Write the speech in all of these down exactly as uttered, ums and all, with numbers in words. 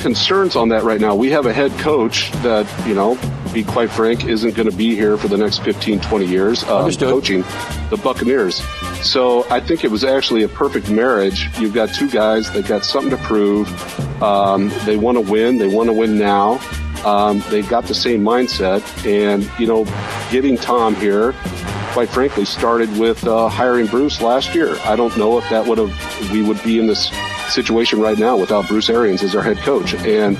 concerns on that right now. We have a head coach that, you know, be quite frank, isn't going to be here for the next fifteen, twenty years um, coaching the Buccaneers. So I think it was actually a perfect marriage. You've got two guys that got something to prove. Um, they want to win. They want to win now. Um, they've got the same mindset. And, you know, getting Tom here, quite frankly, started with uh, hiring Bruce last year. I don't know if that would have, we would be in this situation right now without Bruce Arians as our head coach. And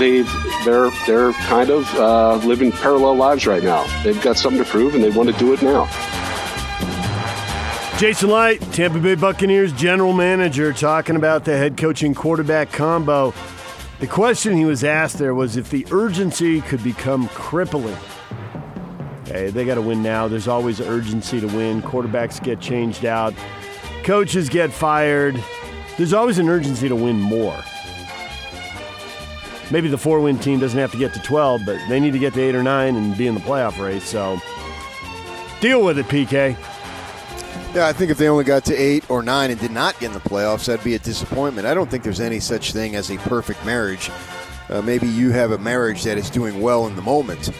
they've, they're they're kind of uh, living parallel lives right now. They've got something to prove, and they want to do it now. Jason Licht, Tampa Bay Buccaneers general manager, talking about the head coach and quarterback combo. The question he was asked there was if the urgency could become crippling. Hey, they got to win now. There's always urgency to win. Quarterbacks get changed out. Coaches get fired. There's always an urgency to win more. Maybe the four-win team doesn't have to get to twelve, but they need to get to eight or nine and be in the playoff race. So deal with it, P K. Yeah, I think if they only got to eight or nine and did not get in the playoffs, that'd be a disappointment. I don't think there's any such thing as a perfect marriage. Uh, maybe you have a marriage that is doing well in the moment,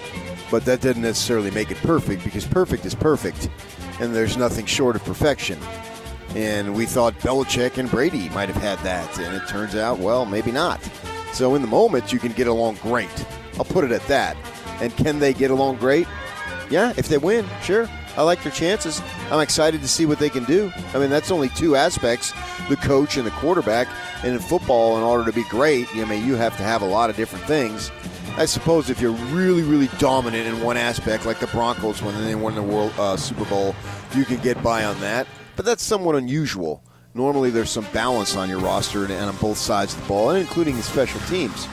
but that doesn't necessarily make it perfect, because perfect is perfect, and there's nothing short of perfection. And we thought Belichick and Brady might have had that, and it turns out, well, maybe not. So in the moment, you can get along great. I'll put it at that. And can they get along great? Yeah, if they win, sure. I like their chances. I'm excited to see what they can do. I mean, that's only two aspects, the coach and the quarterback. And in football, in order to be great, I mean, you have to have a lot of different things. I suppose if you're really, really dominant in one aspect, like the Broncos when they won the World uh, Super Bowl, you can get by on that. But that's somewhat unusual. Normally, there's some balance on your roster and, and on both sides of the ball, and including the special teams.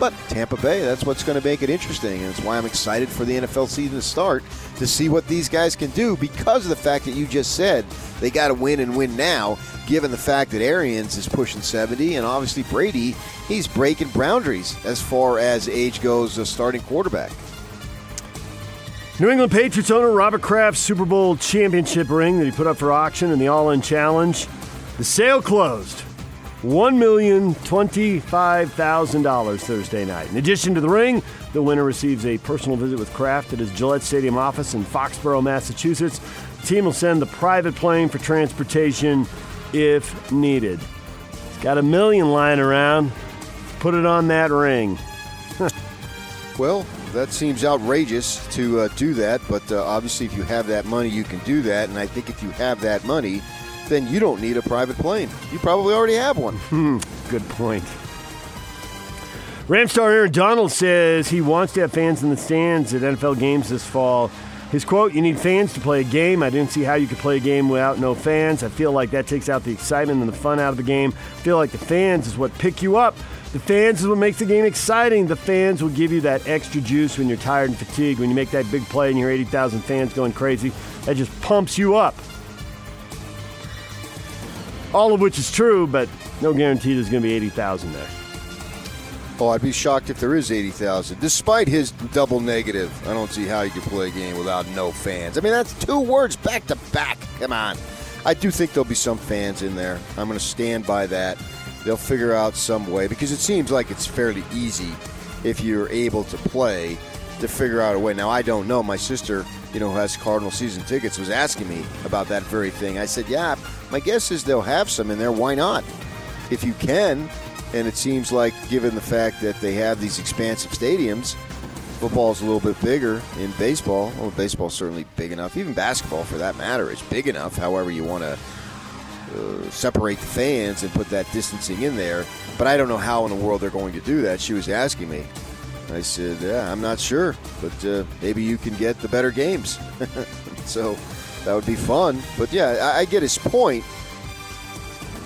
But Tampa Bay, that's what's going to make it interesting, and it's why I'm excited for the N F L season to start, to see what these guys can do, because of the fact that you just said they got to win and win now, given the fact that Arians is pushing seventy, and obviously Brady, he's breaking boundaries as far as age goes, a starting quarterback. New England Patriots owner Robert Kraft's Super Bowl championship ring that he put up for auction in the All-In Challenge, the sale closed, one million twenty-five thousand dollars Thursday night. In addition to the ring, the winner receives a personal visit with Kraft at his Gillette Stadium office in Foxborough, Massachusetts. The team will send the private plane for transportation if needed. He's got a million lying around. Put it on that ring. Well, that seems outrageous to uh, do that, but uh, obviously if you have that money, you can do that. And I think if you have that money, then you don't need a private plane. You probably already have one. Hmm, good point. Rams star Aaron Donald says he wants to have fans in the stands at N F L games this fall. His quote, "You need fans to play a game. I didn't see how you could play a game without no fans. I feel like that takes out the excitement and the fun out of the game. I feel like the fans is what pick you up. The fans is what makes the game exciting. The fans will give you that extra juice when you're tired and fatigued. When you make that big play and your eighty thousand fans going crazy, that just pumps you up." All of which is true, but no guarantee there's going to be eighty thousand there. Oh, I'd be shocked if there is eighty thousand. Despite his double negative, I don't see how you could play a game without no fans. I mean, that's two words back to back. Come on. I do think there'll be some fans in there. I'm going to stand by that. They'll figure out some way, because it seems like it's fairly easy if you're able to play to figure out a way. Now, I don't know. My sister, you know, who has Cardinal season tickets, was asking me about that very thing. I said, yeah, my guess is they'll have some in there. Why not? If you can. And it seems like, given the fact that they have these expansive stadiums, football's a little bit bigger in baseball. Well, baseball's certainly big enough. Even basketball, for that matter, is big enough. However you want to uh, separate the fans and put that distancing in there. But I don't know how in the world they're going to do that. She was asking me. I said, yeah, I'm not sure, but uh, maybe you can get the better games. So that would be fun. But, yeah, I, I get his point.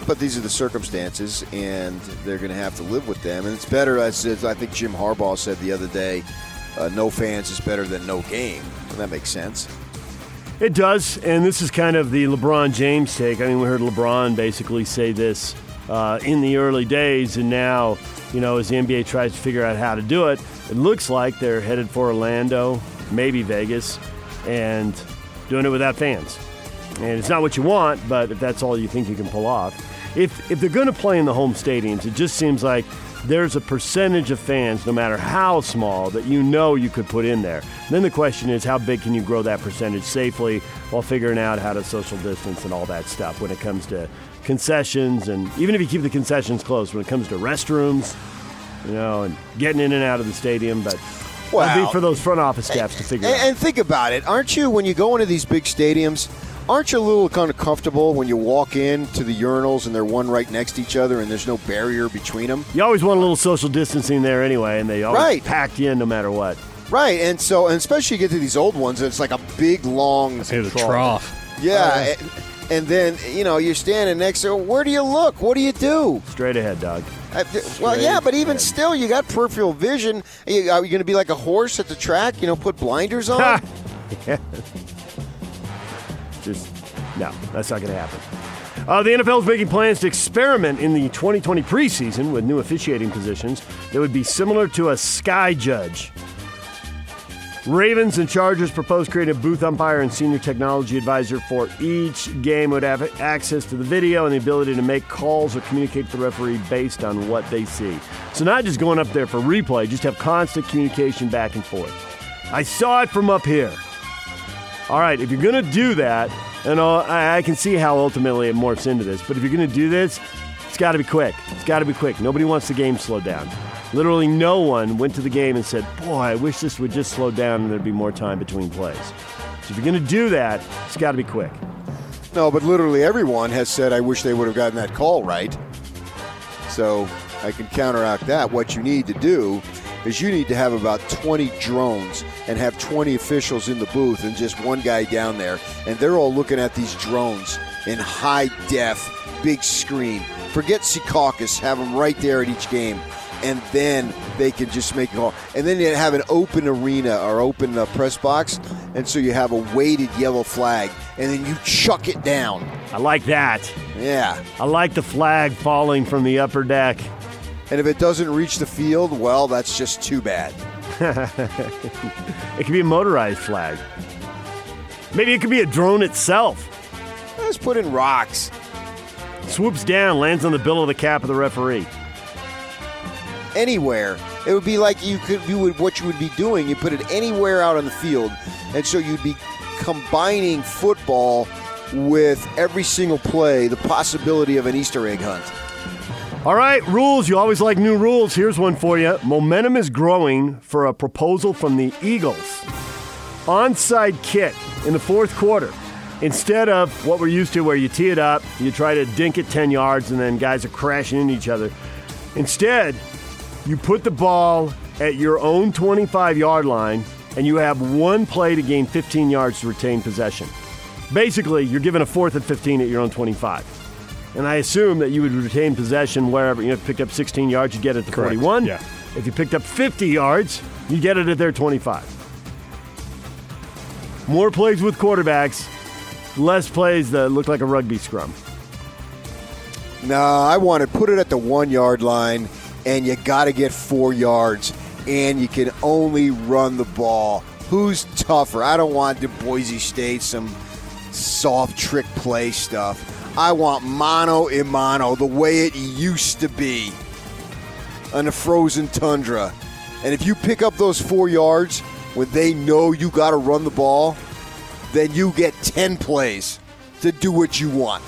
But these are the circumstances, and they're going to have to live with them. And it's better, as I think Jim Harbaugh said the other day, uh, no fans is better than no game. Well, that makes sense. It does, and this is kind of the LeBron James take. I mean, we heard LeBron basically say this uh, in the early days, and now, you know, as the N B A tries to figure out how to do it, it looks like they're headed for Orlando, maybe Vegas, and doing it without fans. And it's not what you want, but if that's all you think you can pull off. If if they're going to play in the home stadiums, it just seems like there's a percentage of fans, no matter how small, that you know you could put in there. And then the question is, how big can you grow that percentage safely while figuring out how to social distance and all that stuff when it comes to concessions, and even if you keep the concessions closed, when it comes to restrooms, you know, and getting in and out of the stadium. But well, it'll be for those front office staffs to figure and, out. And think about it. Aren't you, when you go into these big stadiums, aren't you a little kind of comfortable when you walk in to the urinals and they're one right next to each other and there's no barrier between them? You always want a little social distancing there anyway, and they always right. packed you in no matter what. Right, and so and especially you get to these old ones, and it's like a big, long trough. It's a trough. Yeah, uh, and, and then, you know, you're standing next to it. Where do you look? What do you do? Straight ahead, dog. I, well, yeah, but even still, you got peripheral vision. Are you, are you going to be like a horse at the track, you know, put blinders on? Yeah. Just, no, that's not going to happen. Uh, the N F L is making plans to experiment in the twenty twenty preseason with new officiating positions that would be similar to a sky judge. Ravens and Chargers propose creating a booth umpire and senior technology advisor for each game would have access to the video and the ability to make calls or communicate to the referee based on what they see. So not just going up there for replay, just have constant communication back and forth. I saw it from up here. All right, if you're going to do that, and I can see how ultimately it morphs into this, but if you're going to do this, it's got to be quick. It's got to be quick. Nobody wants the game slowed down. Literally no one went to the game and said, boy, I wish this would just slow down and there'd be more time between plays. So if you're going to do that, it's got to be quick. No, but literally everyone has said, I wish they would have gotten that call right. So I can counteract that. What you need to do is you need to have about twenty drones and have twenty officials in the booth and just one guy down there. And they're all looking at these drones in high def, big screen. Forget Secaucus, have them right there at each game. And then they can just make a call. And then you have an open arena or open uh, press box. And so you have a weighted yellow flag. And then you chuck it down. I like that. Yeah. I like the flag falling from the upper deck. And if it doesn't reach the field, well, that's just too bad. It could be a motorized flag. Maybe it could be a drone itself. Let's put in rocks. Swoops down, lands on the bill of the cap of the referee. Anywhere. It would be like you could do what you would be doing. You put it anywhere out on the field. And so you'd be combining football with every single play, the possibility of an Easter egg hunt. All right, rules. You always like new rules. Here's one for you. Momentum is growing for a proposal from the Eagles. Onside kick in the fourth quarter. Instead of what we're used to where you tee it up, you try to dink it ten yards, and then guys are crashing into each other. Instead, you put the ball at your own twenty-five-yard line, and you have one play to gain fifteen yards to retain possession. Basically, you're given a fourth and fifteen at your own twenty-five. And I assume that you would retain possession wherever. You know, if you picked up sixteen yards, you get it to Correct. forty-one. Yeah. If you picked up fifty yards, you get it at their twenty-five. More plays with quarterbacks, less plays that look like a rugby scrum. No, I want to put it at the one-yard line, and you got to get four yards, and you can only run the ball. Who's tougher? I don't want the Boise State, some soft trick play stuff. I want mano a mano, the way it used to be on the frozen tundra. And if you pick up those four yards when they know you got to run the ball, then you get ten plays to do what you want.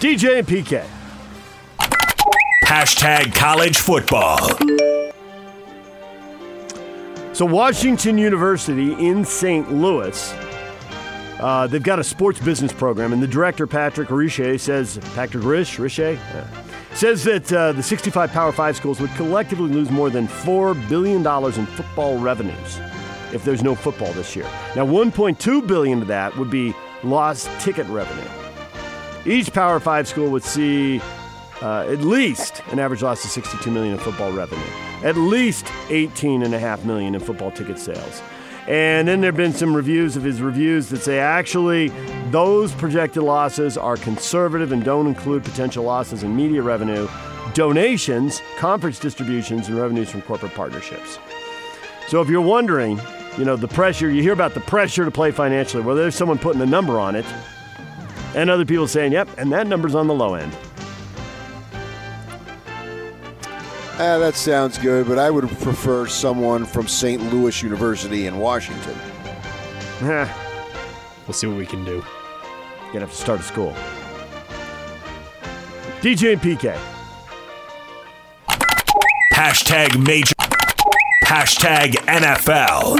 D J and P K. Hashtag college football. So Washington University in Saint Louis... Uh, they've got a sports business program, and the director, Patrick Rishe, says Patrick Rishe, Rishe yeah, says that uh, the sixty-five Power Five schools would collectively lose more than four billion dollars in football revenues if there's no football this year. Now, one point two billion dollars of that would be lost ticket revenue. Each Power Five school would see uh, at least an average loss of sixty-two million dollars in football revenue. at least eighteen point five million dollars in football ticket sales. And then there have been some reviews of his reviews that say, actually, those projected losses are conservative and don't include potential losses in media revenue, donations, conference distributions, and revenues from corporate partnerships. So if you're wondering, you know, the pressure, you hear about the pressure to play financially, well, there's someone putting a number on it, and other people saying, yep, and that number's on the low end. Uh, that sounds good, but I would prefer someone from Saint Louis University in Washington. We'll see what we can do. Gonna have to start a school. D J and P K. Hashtag major. Hashtag N F L.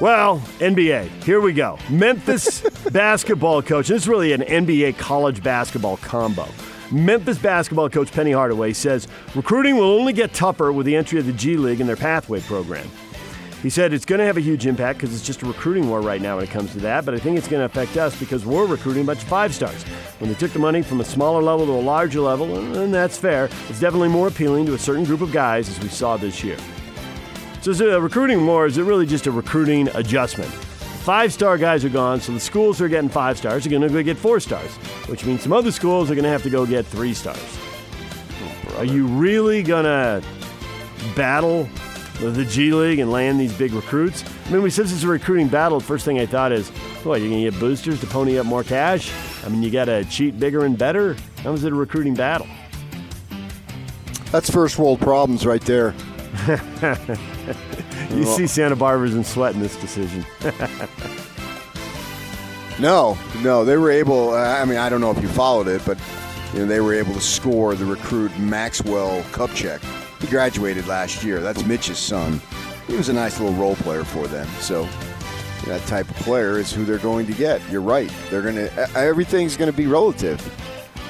Well, N B A, here we go. Memphis basketball coach. This is really an N B A college basketball combo. Memphis basketball coach Penny Hardaway says recruiting will only get tougher with the entry of the G League and their pathway program. He said it's going to have a huge impact because it's just a recruiting war right now when it comes to that, but I think it's going to affect us because we're recruiting a bunch of five-stars. When they took the money from a smaller level to a larger level, and that's fair, it's definitely more appealing to a certain group of guys as we saw this year. So is it a recruiting war, is it really just a recruiting adjustment? Five-star guys are gone, so the schools that are getting five stars are going to go get four stars, which means some other schools are going to have to go get three stars. Oh, are you really going to battle the G League and land these big recruits? I mean, we since it's a recruiting battle, the first thing I thought is, boy, you're going to get boosters to pony up more cash? I mean, you got to cheat bigger and better? How is it a recruiting battle? That's first world problems right there. You see Santa Barbara's in sweat in this decision. no, no, they were able, uh, I mean, I don't know if you followed it, but you know, they were able to score the recruit Maxwell Kupchak. He graduated last year. That's Mitch's son. He was a nice little role player for them. So that type of player is who they're going to get. You're right. They're going to, everything's going to be relative.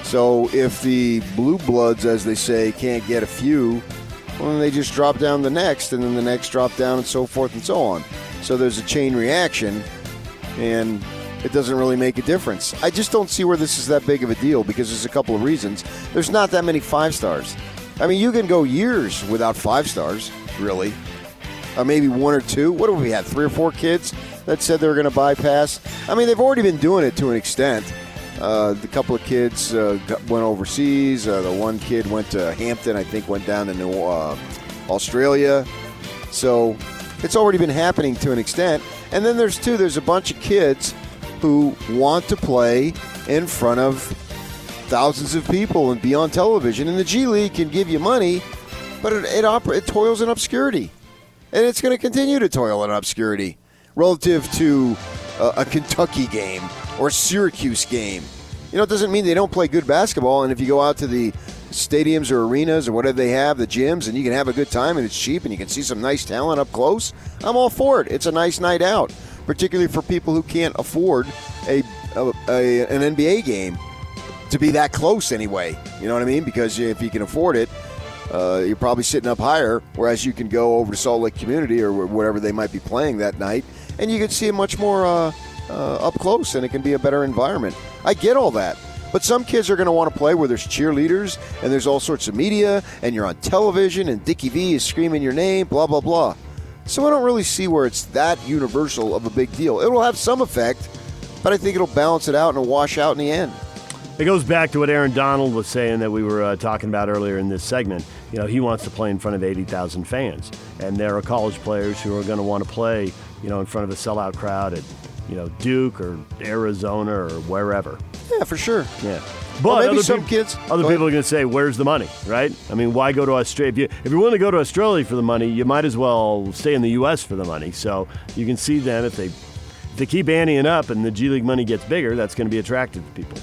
So if the blue bloods, as they say, can't get a few, well, then they just drop down the next, and then the next drop down, and so forth and so on. So there's a chain reaction, and it doesn't really make a difference. I just don't see where this is that big of a deal because there's a couple of reasons. There's not that many five stars. I mean, you can go years without five stars, really. Uh, maybe one or two. What have we had, three or four kids that said they were going to bypass? I mean, they've already been doing it to an extent. Uh, the couple of kids uh, went overseas. Uh, the one kid went to Hampton, I think, went down to New, uh, Australia. So it's already been happening to an extent. And then there's two, there's a bunch of kids who want to play in front of thousands of people and be on television. And the G League can give you money, but it, it, oper- it toils in obscurity. And it's going to continue to toil in obscurity relative to uh, a Kentucky game or Syracuse game. You know, it doesn't mean they don't play good basketball, and if you go out to the stadiums or arenas or whatever they have, the gyms, and you can have a good time and it's cheap and you can see some nice talent up close, I'm all for it. It's a nice night out, particularly for people who can't afford a, a, a an N B A game to be that close anyway. You know what I mean? Because if you can afford it, uh, you're probably sitting up higher, whereas you can go over to Salt Lake Community or whatever they might be playing that night, and you can see a much more... Uh, Uh, up close, and it can be a better environment. I get all that, but some kids are going to want to play where there's cheerleaders and there's all sorts of media and you're on television and Dickie V is screaming your name, blah, blah, blah. So I don't really see where it's that universal of a big deal. It will have some effect, but I think it'll balance it out and it'll wash out in the end. It goes back to what Aaron Donald was saying that we were uh, talking about earlier in this segment. You know, he wants to play in front of eighty thousand fans, and there are college players who are going to want to play, you know, in front of a sellout crowd at you know, Duke or Arizona or wherever. Yeah, for sure. Yeah. But well, maybe some people, kids. Other go people ahead. Are going to say, where's the money, right? I mean, why go to Australia? If, you, if you're willing to go to Australia for the money, you might as well stay in the U S for the money. So you can see then if they, if they keep anteing up and the G League money gets bigger, that's going to be attractive to people.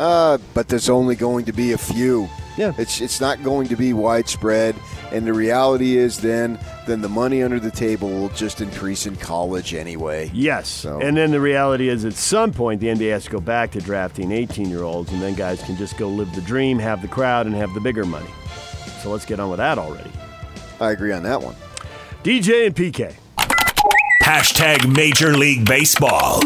Uh, but there's only going to be a few. Yeah. It's it's not going to be widespread. And the reality is then then the money under the table will just increase in college anyway. Yes. So. And then the reality is at some point the N B A has to go back to drafting eighteen-year-olds, and then guys can just go live the dream, have the crowd, and have the bigger money. So let's get on with that already. I agree on that one. D J and P K. Hashtag Major League Baseball.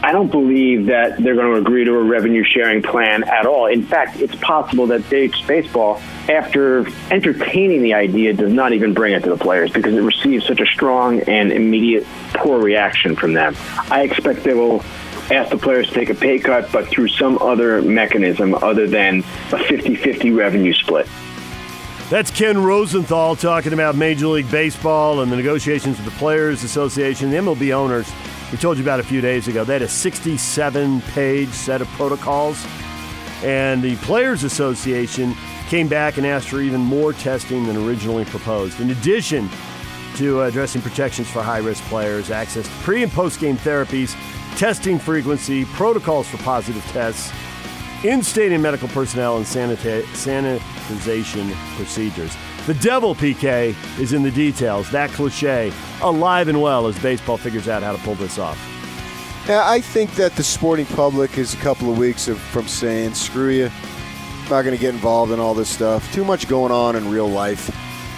I don't believe that they're going to agree to a revenue sharing plan at all. In fact, it's possible that Dave's Baseball after entertaining the idea, does not even bring it to the players because it receives such a strong and immediate poor reaction from them. I expect they will ask the players to take a pay cut, but through some other mechanism other than a fifty-fifty revenue split. That's Ken Rosenthal talking about Major League Baseball and the negotiations with the Players Association, the M L B owners. We told you about a few days ago. They had a sixty-seven page set of protocols, and the Players Association came back and asked for even more testing than originally proposed. In addition to addressing protections for high-risk players, access to pre- and post-game therapies, testing frequency, protocols for positive tests, in-stadium medical personnel, and sanita- sanitization procedures. The devil, P K, is in the details. That cliche, alive and well as baseball figures out how to pull this off. Yeah, I think that the sporting public is a couple of weeks of, from saying, screw you, I'm not going to get involved in all this stuff. Too much going on in real life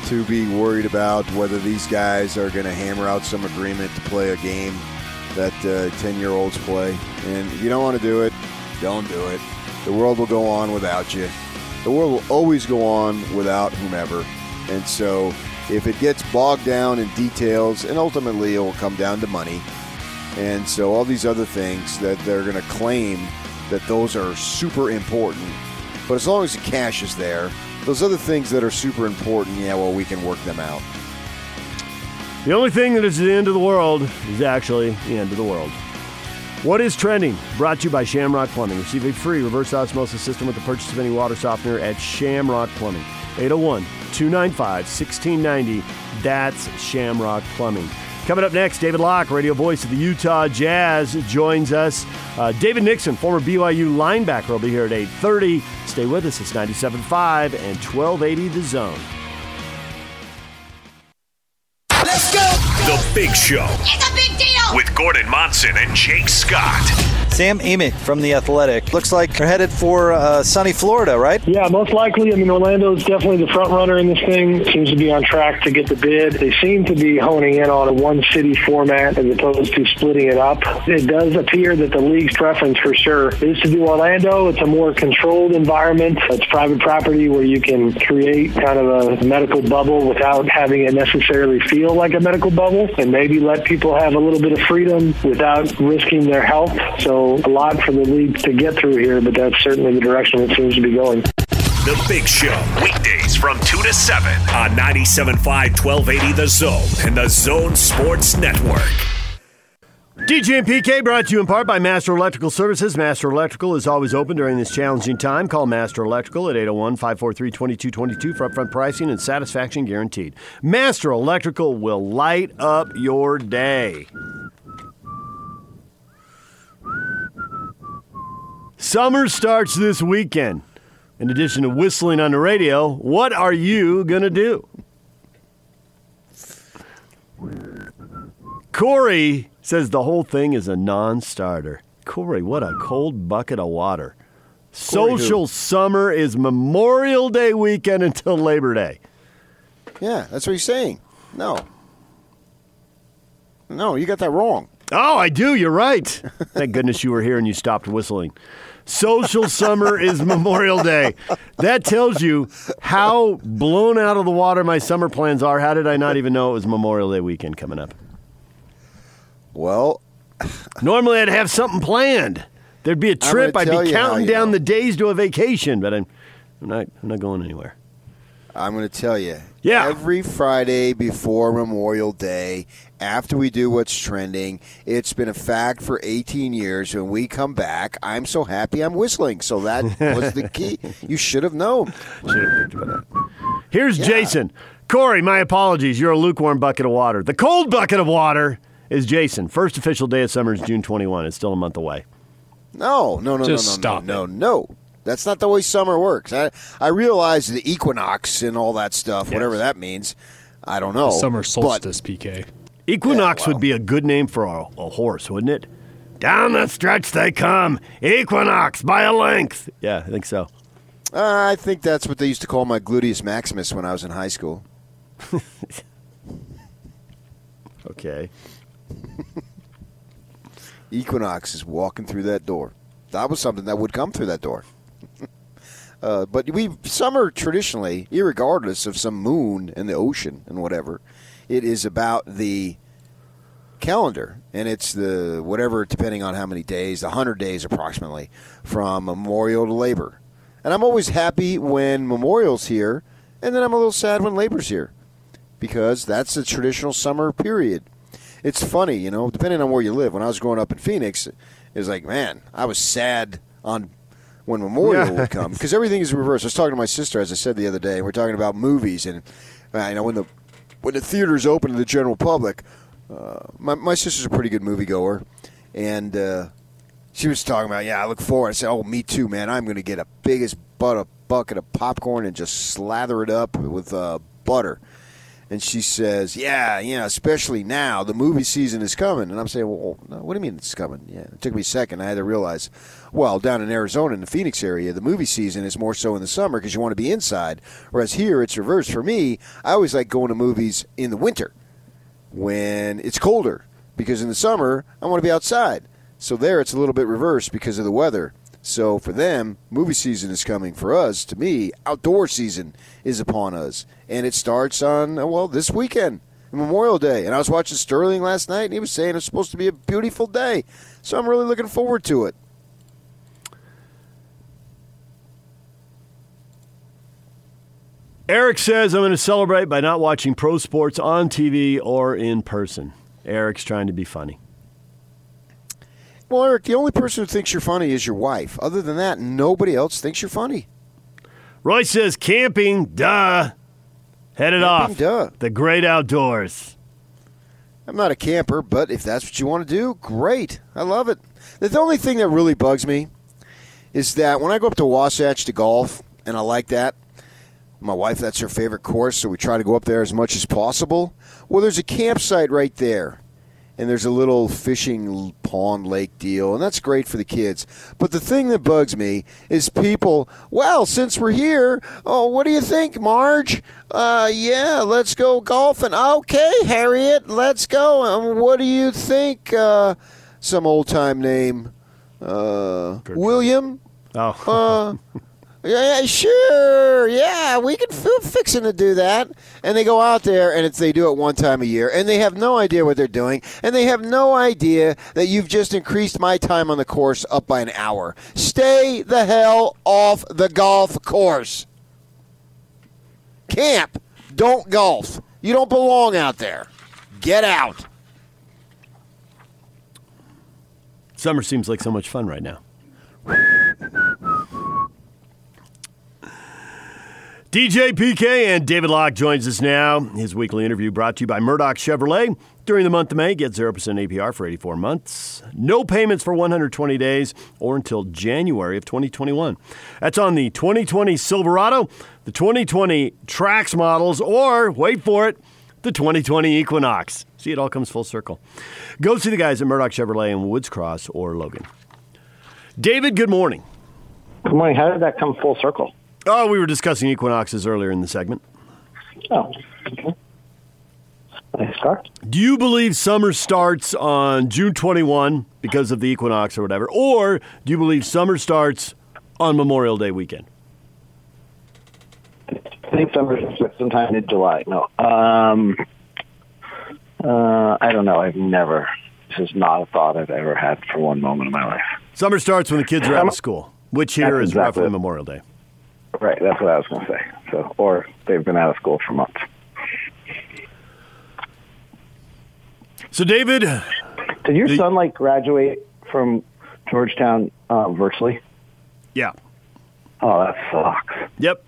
to be worried about whether these guys are going to hammer out some agreement to play a game that uh, ten-year-olds play. And if you don't want to do it, don't do it. The world will go on without you. The world will always go on without whomever. And so if it gets bogged down in details, and ultimately it will come down to money. And so all these other things that they're going to claim that those are super important. But as long as the cash is there, those other things that are super important, yeah, well, we can work them out. The only thing that is the end of the world is actually the end of the world. What is trending? Brought to you by Shamrock Plumbing. Receive a free reverse osmosis system with the purchase of any water softener at Shamrock Plumbing. eight oh one, two nine five, one six nine oh. That's Shamrock Plumbing. Coming up next, David Locke, radio voice of the Utah Jazz, joins us. Uh, David Nixon, former B Y U linebacker, will be here at eight thirty. Stay with us. It's ninety-seven point five and twelve eighty The Zone. Let's go! The Big Show. It's a big deal! With Gordon Monson and Jake Scott. Sam Amick from The Athletic. Looks like they're headed for uh, sunny Florida, right? Yeah, most likely. I mean, Orlando is definitely the front runner in this thing. Seems to be on track to get the bid. They seem to be honing in on a one-city format as opposed to splitting it up. It does appear that the league's preference, for sure, is to do Orlando. It's a more controlled environment. It's private property where you can create kind of a medical bubble without having it necessarily feel like a medical bubble, and maybe let people have a little bit of freedom without risking their health. So a lot for the league to get through here, but that's certainly the direction it seems to be going. The Big Show, weekdays from two to seven on ninety-seven point five, twelve eighty The Zone and The Zone Sports Network. D J and P K brought to you in part by Master Electrical Services. Master Electrical is always open during this challenging time. Call Master Electrical at eight oh one, five four three, two two two two for upfront pricing and satisfaction guaranteed. Master Electrical will light up your day. Summer starts this weekend. In addition to whistling on the radio, what are you going to do? Corey says the whole thing is a non-starter. Corey, what a cold bucket of water. Social summer is Memorial Day weekend until Labor Day. Yeah, that's what he's saying. No. No, you got that wrong. Oh, I do. You're right. Thank goodness you were here and you stopped whistling. Social summer is Memorial Day. That tells you how blown out of the water my summer plans are. How did I not even know it was Memorial Day weekend coming up? Well, normally I'd have something planned. There'd be a trip. I'd be counting down the days to a vacation, but I'm, I'm not. I'm not going anywhere. I'm going to tell you. Yeah. Every Friday before Memorial Day, after we do what's trending, it's been a fact for eighteen years. When we come back, I'm so happy I'm whistling. So that was the key. You should have known. Should have picked about that. Here's yeah. Jason. Corey, my apologies. You're a lukewarm bucket of water. The cold bucket of water is Jason. First official day of summer is June twenty-first. It's still a month away. No, no, no, Just no, no, stop no, no, no, no. That's not the way summer works. I, I realize the equinox and all that stuff, yes. Whatever that means. I don't know. The summer solstice, but, P K. Equinox yeah, well. would be a good name for a, a horse, wouldn't it? Down the stretch they come. Equinox by a length. Yeah, I think so. Uh, I think that's what they used to call my gluteus maximus when I was in high school. Okay. Equinox is walking through that door. That was something that would come through that door. Uh, but we summer traditionally, irregardless of some moon and the ocean and whatever, it is about the calendar, and it's the whatever, depending on how many days, one hundred days approximately, from Memorial to Labor. And I'm always happy when Memorial's here, and then I'm a little sad when Labor's here, because that's the traditional summer period. It's funny, you know, depending on where you live. When I was growing up in Phoenix, it was like, man, I was sad on when Memorial yeah. would come, because everything is reversed. I was talking to my sister, as I said the other day, and we're talking about movies, and uh, you know, when the when the theaters open to the general public, uh, my my sister's a pretty good moviegoer, and uh, she was talking about, yeah, I look forward. I said, oh, me too, man. I'm going to get a biggest butt a bucket of popcorn and just slather it up with uh, butter. And she says, yeah, you know, especially now, the movie season is coming. And I'm saying, well, what do you mean it's coming? Yeah, it took me a second. I had to realize, well, down in Arizona, in the Phoenix area, the movie season is more so in the summer because you want to be inside. Whereas here, it's reversed. For me, I always like going to movies in the winter when it's colder, because in the summer, I want to be outside. So there, it's a little bit reversed because of the weather. So for them, movie season is coming. For us, to me, outdoor season is upon us. And it starts on, well, this weekend, Memorial Day. And I was watching Sterling last night, and he was saying it's supposed to be a beautiful day. So I'm really looking forward to it. Eric says, I'm going to celebrate by not watching pro sports on T V or in person. Eric's trying to be funny. Well, Eric, the only person who thinks you're funny is your wife. Other than that, nobody else thinks you're funny. Roy says, camping, duh. Headed camping, off. Duh. The great outdoors. I'm not a camper, but if that's what you want to do, great. I love it. The only thing that really bugs me is that when I go up to Wasatch to golf, and I like that, my wife, that's her favorite course, so we try to go up there as much as possible. Well, there's a campsite right there. And there's a little fishing pond lake deal, and that's great for the kids. But the thing that bugs me is people, well, since we're here, oh, what do you think, Marge? Uh, yeah, let's go golfing. Okay, Harriet, let's go. Um, what do you think? Uh, some old-time name. Uh, William? Oh. uh, yeah, sure. Yeah, we can feel fixing to do that. And they go out there, and it's, they do it one time a year, and they have no idea what they're doing, and they have no idea that you've just increased my time on the course up by an hour. Stay the hell off the golf course. Camp. Don't golf. You don't belong out there. Get out. Summer seems like so much fun right now. D J P K and David Locke joins us now. His weekly interview brought to you by Murdoch Chevrolet. During the month of May, get zero percent A P R for eighty-four months. No payments for one hundred twenty days or until January of twenty twenty-one. That's on the twenty twenty Silverado, the twenty twenty Trax models, or, wait for it, the twenty twenty Equinox. See, it all comes full circle. Go see the guys at Murdoch Chevrolet in Woods Cross or Logan. David, good morning. Good morning. How did that come full circle? Oh, we were discussing equinoxes earlier in the segment. Oh, okay. Nice start. Do you believe summer starts on June twenty-first because of the equinox or whatever, or do you believe summer starts on Memorial Day weekend? I think summer starts sometime in July. No. Um, uh, I don't know. I've never. This is not a thought I've ever had for one moment in my life. Summer starts when the kids are out of school, which here That's is exactly. roughly Memorial Day. Right, that's what I was going to say. So, or they've been out of school for months. So, David, did your did son like graduate from Georgetown uh, virtually? Yeah. Oh, that sucks. Yep.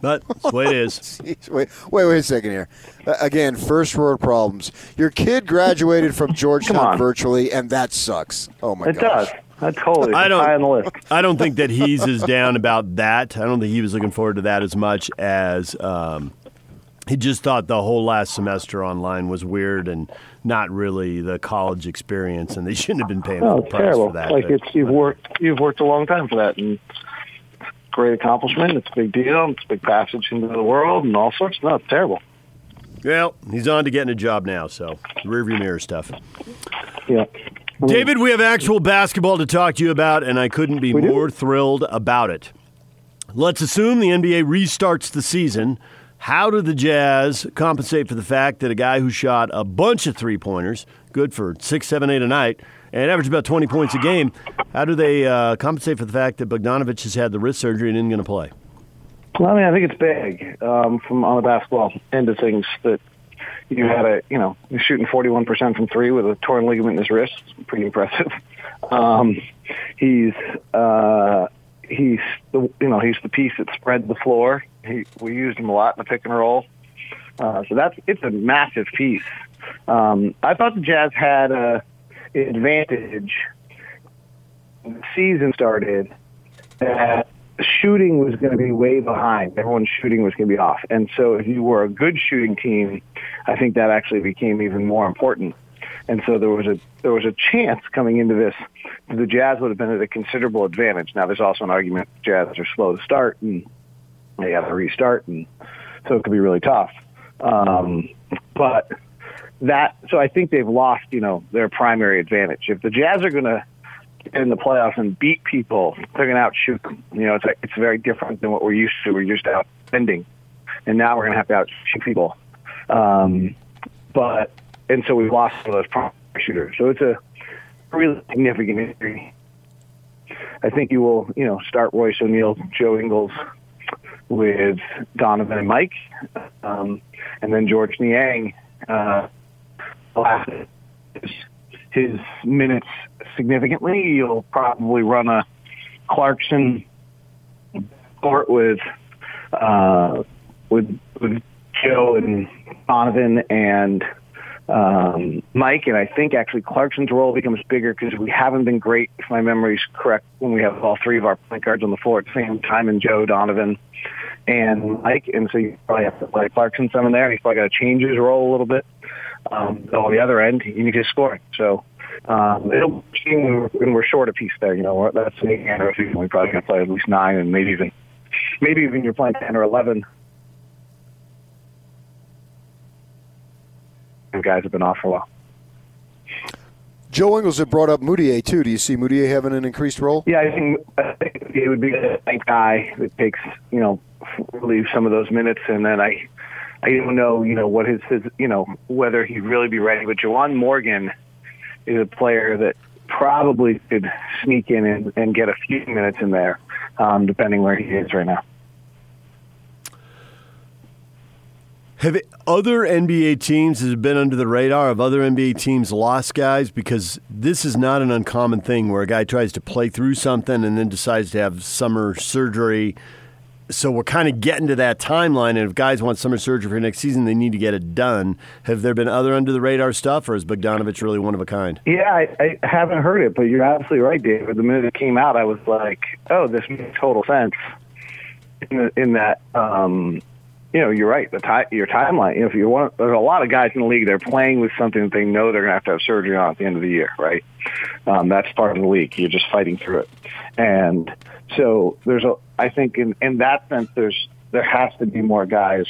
But that's the way it is. wait, wait, wait a second here. Uh, again, first world problems. Your kid graduated from Georgetown virtually, and that sucks. Oh my god. It gosh. does. That's totally I don't, high on the list. I don't think that he's as down about that. I don't think he was looking forward to that as much as um, he just thought the whole last semester online was weird and not really the college experience, and they shouldn't have been paying no, full price terrible. for that. Like but, it's you've worked you've worked a long time for that, and it's a great accomplishment. It's a big deal. It's a big passage into the world and all sorts. No, it's terrible. Well, he's on to getting a job now, so rearview mirror stuff. Yeah. David, we have actual basketball to talk to you about, and I couldn't be more thrilled about it. let's assume the N B A restarts the season. How do the Jazz compensate for the fact that a guy who shot a bunch of three-pointers, good for six, seven, eight a night, and averaged about twenty points a game, how do they uh, compensate for the fact that Bogdanovich has had the wrist surgery and isn't going to play? Well, I mean, I think it's big um, from on the basketball end of things that you had a, you know, you're shooting forty-one percent from three with a torn ligament in his wrist. It's pretty impressive. Um, he's, uh, he's the, you know, he's the piece that spread the floor. He, we used him a lot in the pick and roll. Uh, so that's, it's a massive piece. Um, I thought the Jazz had a advantage when the season started that shooting was going to be way behind. Everyone's shooting was going to be off. And so if you were a good shooting team, I think that actually became even more important. And so there was a there was a chance coming into this that the Jazz would have been at a considerable advantage. Now, there's also an argument the Jazz are slow to start, and they got to restart, and so it could be really tough. Um, but that – so I think they've lost, you know, their primary advantage. If the Jazz are going to get in the playoffs and beat people, they're going to outshoot them. You know, it's like, it's very different than what we're used to. We're used to outspending, and now we're going to have to outshoot people. Um, but – And so we've lost some of those primary shooters. So it's a really significant injury. I think you will, you know, start Royce O'Neale, Joe Ingles with Donovan and Mike, um, and then George Niang. Uh, his minutes significantly. You'll probably run a Clarkson court with uh, with with Joe and Donovan and. Um, Mike, and I think actually Clarkson's role becomes bigger because we haven't been great, if my memory's correct, when we have all three of our point guards on the floor at the same time, and Joe, Donovan, and Mike, and so you probably have to play Clarkson some in there. He's probably got to change his role a little bit. Um, so on the other end, you need his scoring. So um, it'll be when we're short a piece there. You know, that's the end of the season. We're probably going to play at least nine, and maybe even maybe even you're playing ten or eleven. Guys have been off for a while. Joe Ingles had brought up Moutier, too. Do you see Moutier having an increased role? Yeah, I think, I think it would be a guy that takes, you know, relieves some of those minutes, and then I I don't know, you know, what his, his you know, whether he'd really be ready, but Jawan Morgan is a player that probably could sneak in and, and get a few minutes in there, um, depending where he is right now. Have other N B A teams that have been under the radar, have other N B A teams lost guys? Because this is not an uncommon thing where a guy tries to play through something and then decides to have summer surgery. So we're kind of getting to that timeline, and if guys want summer surgery for next season, they need to get it done. Have there been other under-the-radar stuff, or is Bogdanovich really one of a kind? Yeah, I, I haven't heard it, but you're absolutely right, David. The minute it came out, I was like, oh, this makes total sense in, the, in that um, – You know, you're right. The ti- your timeline. You know, if you want, there's a lot of guys in the league. They're playing with something that they know they're going to have to have surgery on at the end of the year, right? Um, that's part of the league. You're just fighting through it, and so there's a. I think in, in that sense, there's there has to be more guys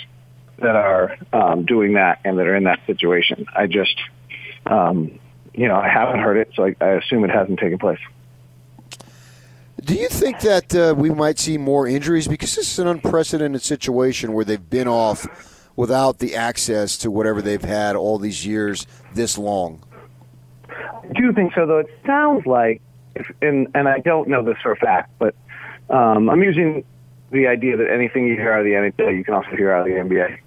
that are um, doing that and that are in that situation. I just, um, you know, I haven't heard it, so I, I assume it hasn't taken place. Do you think that uh, we might see more injuries? Because this is an unprecedented situation where they've been off without the access to whatever they've had all these years this long. I do think so, though. It sounds like, if, and, and I don't know this for a fact, but um, I'm using the idea that anything you hear out of the N H L, you can also hear out of the N B A.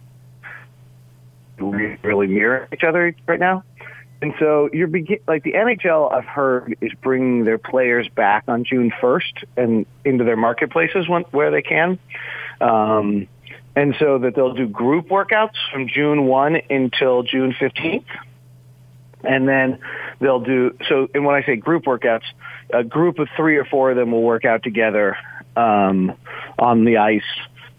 We really mirror each other right now. And so you're begin- like the N H L, I've heard, is bringing their players back on June first and into their marketplaces when, where they can. Um, and so that they'll do group workouts from June first until June fifteenth. And then they'll do – so and when I say group workouts, a group of three or four of them will work out together um, on the ice,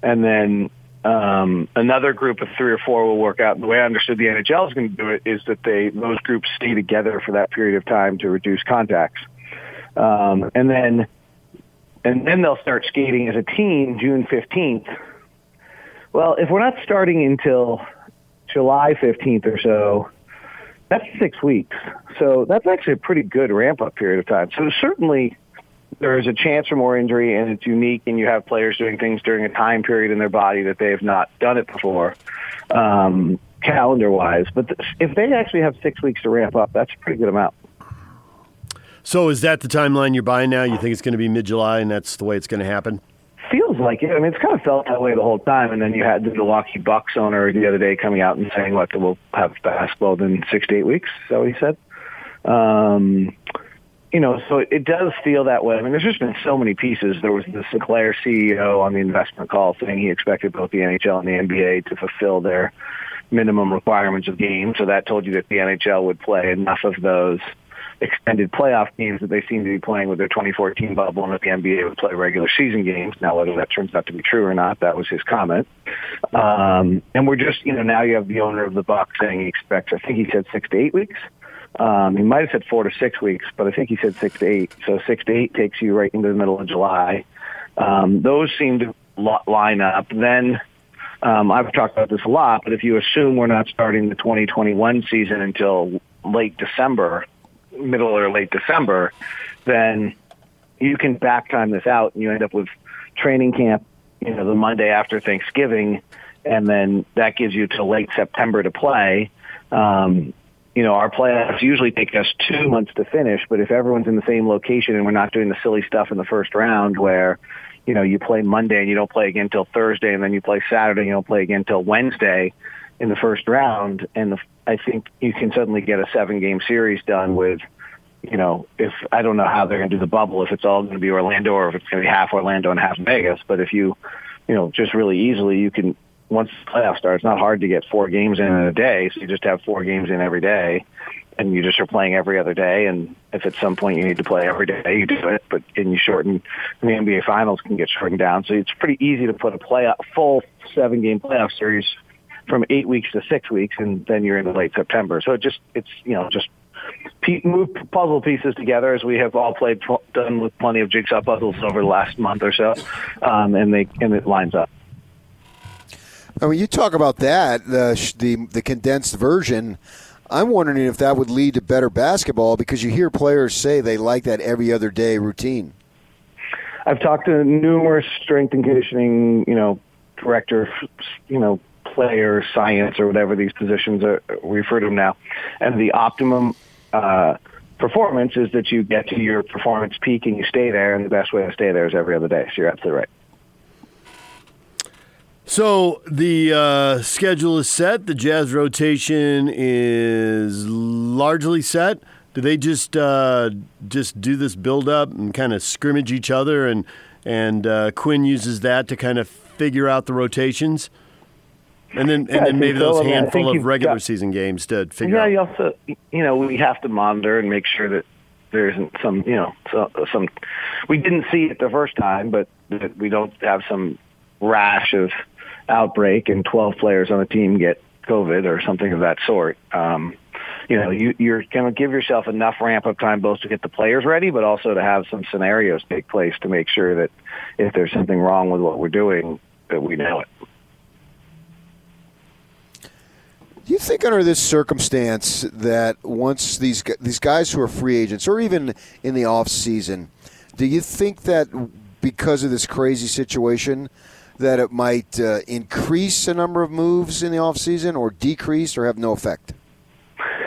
and then – Um, another group of three or four will work out. The way I understood the N H L is going to do it is that they those groups stay together for that period of time to reduce contacts, um, and then and then they'll start skating as a team June fifteenth. Well, if we're not starting until July fifteenth or so, that's six weeks. So that's actually a pretty good ramp up period of time. So certainly there is a chance for more injury, and it's unique, and you have players doing things during a time period in their body that they have not done it before, um, calendar-wise. But th- if they actually have six weeks to ramp up, that's a pretty good amount. So is that the timeline you're buying now? You think it's going to be mid-July, and that's the way it's going to happen? Feels like it. I mean, it's kind of felt that way the whole time, and then you had the Milwaukee Bucks owner the other day coming out and saying, what, we'll have basketball in six to eight weeks, is that what he said? Um... You know, so it does feel that way. I mean, there's just been so many pieces. There was the Sinclair C E O on the investment call saying he expected both the N H L and the N B A to fulfill their minimum requirements of games. So that told you that the N H L would play enough of those extended playoff games that they seem to be playing with their twenty fourteen bubble, and that the N B A would play regular season games. Now, whether that turns out to be true or not, that was his comment. Um, and we're just, you know, now you have the owner of the Bucks saying he expects, I think he said six to eight weeks. Um, he might have said four to six weeks, but I think he said six to eight. So six to eight takes you right into the middle of July. Um, those seem to line up. Then um, I've talked about this a lot, but if you assume we're not starting the twenty twenty-one season until late December, middle or late December, then you can back time this out, and you end up with training camp, you know, the Monday after Thanksgiving, and then that gives you till late September to play. Um, You know, our playoffs usually take us two months to finish, but if everyone's in the same location and we're not doing the silly stuff in the first round where, you know, you play Monday and you don't play again until Thursday, and then you play Saturday and you don't play again until Wednesday in the first round, and the, I think you can suddenly get a seven-game series done with, you know, if I don't know how they're going to do the bubble, if it's all going to be Orlando or if it's going to be half Orlando and half Vegas, but if you, you know, just really easily you can – once the playoffs start, it's not hard to get four games in in a day, so you just have four games in every day, and you just are playing every other day, and if at some point you need to play every day, you do it, but and you shorten, and the N B A Finals can get shortened down, so it's pretty easy to put a playoff, full seven-game playoff series from eight weeks to six weeks, and then you're into late September. So it just, it's, you know, just move puzzle pieces together, as we have all played, done with plenty of jigsaw puzzles over the last month or so, um, and they and it lines up. I mean, you talk about that, the, the the condensed version. I'm wondering if that would lead to better basketball, because you hear players say they like that every other day routine. I've talked to numerous strength and conditioning, you know, director, you know, player science or whatever these positions are, we refer to them now, and the optimum uh, performance is that you get to your performance peak and you stay there, and the best way to stay there is every other day. So you're absolutely right. So the uh, schedule is set. The Jazz rotation is largely set. Do they just uh, just do this build up and kind of scrimmage each other, and and uh, Quinn uses that to kind of figure out the rotations, and then and yeah, then maybe those handful of regular got, season games to figure yeah, out. Yeah, you also you know we have to monitor and make sure that there isn't some you know so, some we didn't see it the first time, but that we don't have some rash of outbreak and twelve players on a team get COVID or something of that sort. Um, you know, you, you're going to give yourself enough ramp-up time both to get the players ready, but also to have some scenarios take place to make sure that if there's something wrong with what we're doing, that we know it. Do you think under this circumstance that once these these guys who are free agents or even in the off season, do you think that because of this crazy situation, that it might uh, increase the number of moves in the offseason or decrease or have no effect?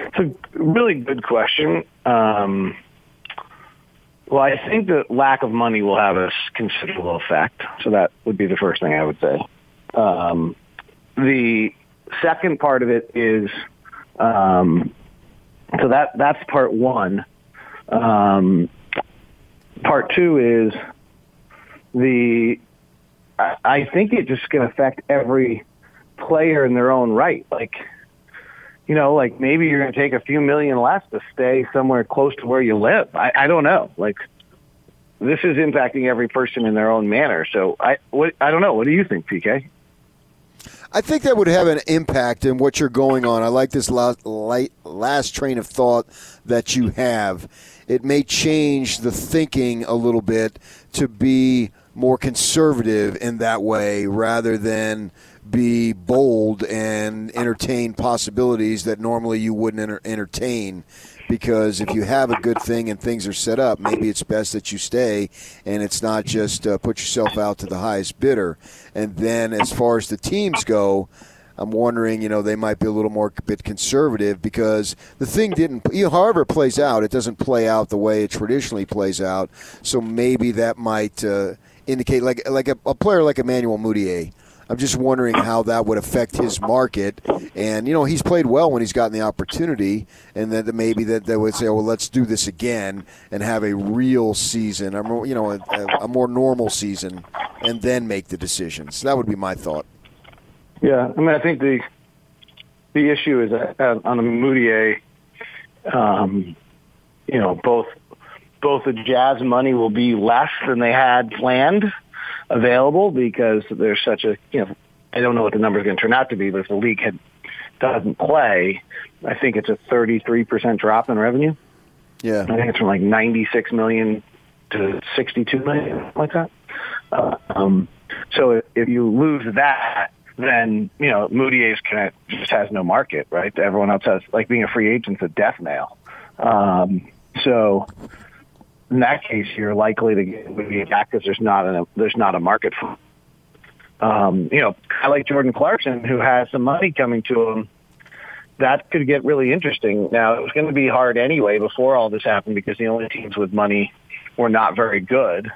It's a really good question. Um, well, I think the lack of money will have a considerable effect, so that would be the first thing I would say. Um, the second part of it is, um, so that that's part one. Um, part two is the... I think it just can affect every player in their own right. Like, you know, like maybe you're going to take a few million less to stay somewhere close to where you live. I, I don't know. Like, this is impacting every person in their own manner. So I, what, I don't know. What do you think, P K? I think that would have an impact in what you're going on. I like this last, last train of thought that you have. It may change the thinking a little bit to be more conservative in that way rather than be bold and entertain possibilities that normally you wouldn't enter- entertain. Because if you have a good thing and things are set up, maybe it's best that you stay and it's not just uh, put yourself out to the highest bidder. And then as far as the teams go, I'm wondering, you know, they might be a little more bit conservative because the thing didn't, you know, however it plays out, it doesn't play out the way it traditionally plays out. So maybe that might uh, indicate like like a, a player like Emmanuel Moutier. I'm just wondering how that would affect his market. And, you know, he's played well when he's gotten the opportunity, and that maybe that they would say, well, let's do this again and have a real season, you know, a, a more normal season, and then make the decisions. That would be my thought. Yeah, I mean, I think the the issue is on the Moutier, um, you know, both both the Jazz money will be less than they had planned available because there's such a, you know, I don't know what the number is going to turn out to be, but if the league had, doesn't play, I think it's a thirty-three percent drop in revenue. Yeah. I think it's from like ninety-six million to sixty-two million, like that. Uh, um, so if, if you lose that, then, you know, Moutier's kind of just has no market, right? Everyone else has, like being a free agent's a death knell. Um, so, in that case, you're likely to get back because there's not a there's not a market for. Um, you know, I like Jordan Clarkson, who has some money coming to him. That could get really interesting. Now, it was going to be hard anyway before all this happened because the only teams with money were not very good,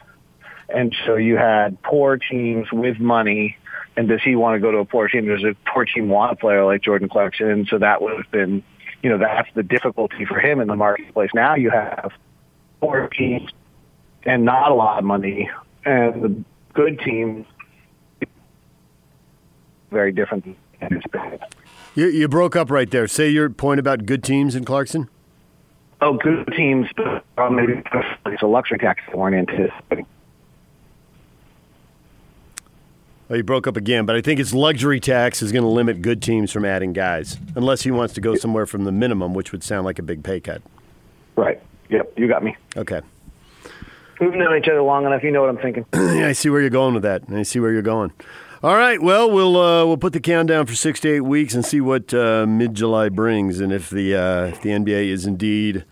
and so you had poor teams with money. And does he want to go to a poor team? Does a poor team want a player like Jordan Clarkson? And so that would have been, you know, that's the difficulty for him in the marketplace. Now you have poor teams and not a lot of money, and the good teams very different. You, you broke up right there. Say your point about good teams and Clarkson. Oh, good teams. Well, maybe it's a luxury tax they weren't anticipating. Well, you broke up again, but I think it's luxury tax is going to limit good teams from adding guys, unless he wants to go somewhere from the minimum, which would sound like a big pay cut. Right. Yep, you got me. Okay. We've known each other long enough. You know what I'm thinking. Yeah, I see where you're going with that. I see where you're going. All right. Well, we'll uh, we'll put the countdown for six to eight weeks and see what uh, mid-July brings, and if the uh, if the N B A is indeed,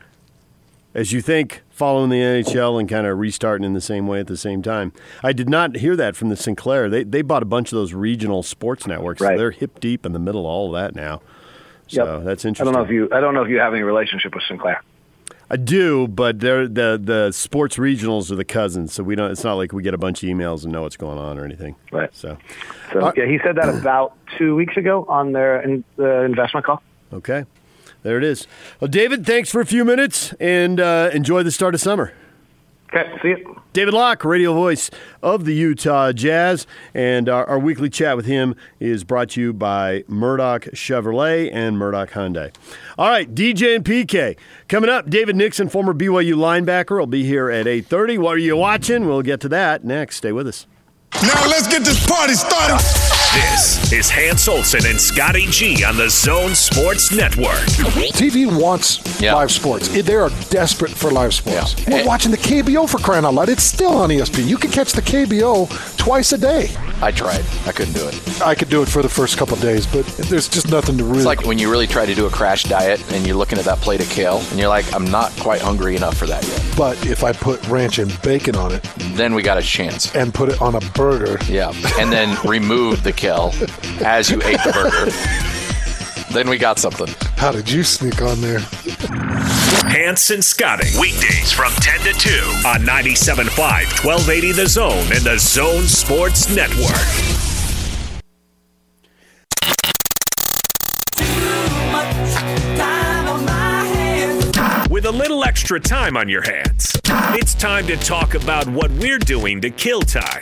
as you think, following the N H L and kind of restarting in the same way at the same time. I did not hear that from the Sinclair. They they bought a bunch of those regional sports networks. Right. So they're hip deep in the middle of all of that now. So yep. That's interesting. I don't know if you I don't know if you have any relationship with Sinclair. I do, but they're the the sports regionals are the cousins, so we don't. It's not like we get a bunch of emails and know what's going on or anything. Right. So, so uh, yeah, he said that about two weeks ago on their in, uh, investment call. Okay, there it is. Well, David, thanks for a few minutes and uh, enjoy the start of summer. Okay, see you. David Locke, radio voice of the Utah Jazz, and our, our weekly chat with him is brought to you by Murdoch Chevrolet and Murdoch Hyundai. All right, D J and P K. Coming up, David Nixon, former B Y U linebacker, will be here at eight thirty. What are you watching? We'll get to that next. Stay with us. Now let's get this party started. This is Hans Olsen and Scotty G on the Zone Sports Network. T V wants yeah. live sports. They are desperate for live sports. Yeah. We're and watching the K B O for crying out loud. It's still on E S P N. You can catch the K B O twice a day. I tried. I couldn't do it. I could do it for the first couple of days, but there's just nothing to really. It's like when you really try to do a crash diet and you're looking at that plate of kale and you're like, I'm not quite hungry enough for that yet. But if I put ranch and bacon on it. Then we got a chance. And put it on a burger. Yeah. And then remove the kale as you ate the burger. Then we got something. How did you sneak on there? Hanson Scotting. Weekdays from ten to two on ninety-seven point five, twelve eighty The Zone and The Zone Sports Network. With a little extra time on your hands, it's time to talk about what we're doing to kill time.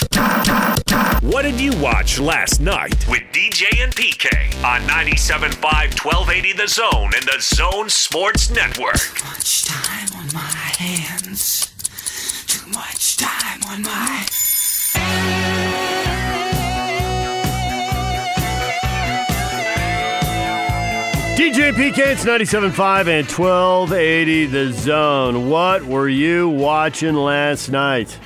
What did you watch last night with D J and P K on ninety-seven point five, twelve eighty The Zone and The Zone Sports Network? Too much time on my hands. Too much time on my D J P K, it's ninety-seven point five and twelve eighty The Zone. What were you watching last night?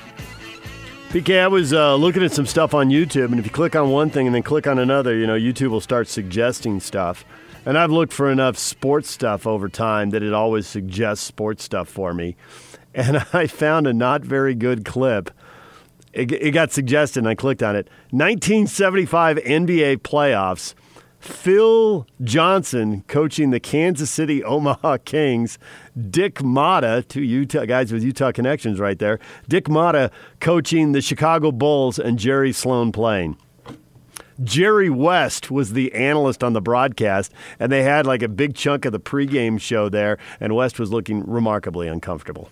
P K, I was uh, looking at some stuff on YouTube, and if you click on one thing and then click on another, you know, YouTube will start suggesting stuff. And I've looked for enough sports stuff over time that it always suggests sports stuff for me. And I found a not very good clip. It, it got suggested, and I clicked on it. nineteen seventy-five N B A playoffs. Phil Johnson coaching the Kansas City Omaha Kings. Dick Motta, two Utah guys with Utah connections right there. Dick Motta coaching the Chicago Bulls and Jerry Sloan playing. Jerry West was the analyst on the broadcast, and they had like a big chunk of the pregame show there, and West was looking remarkably uncomfortable.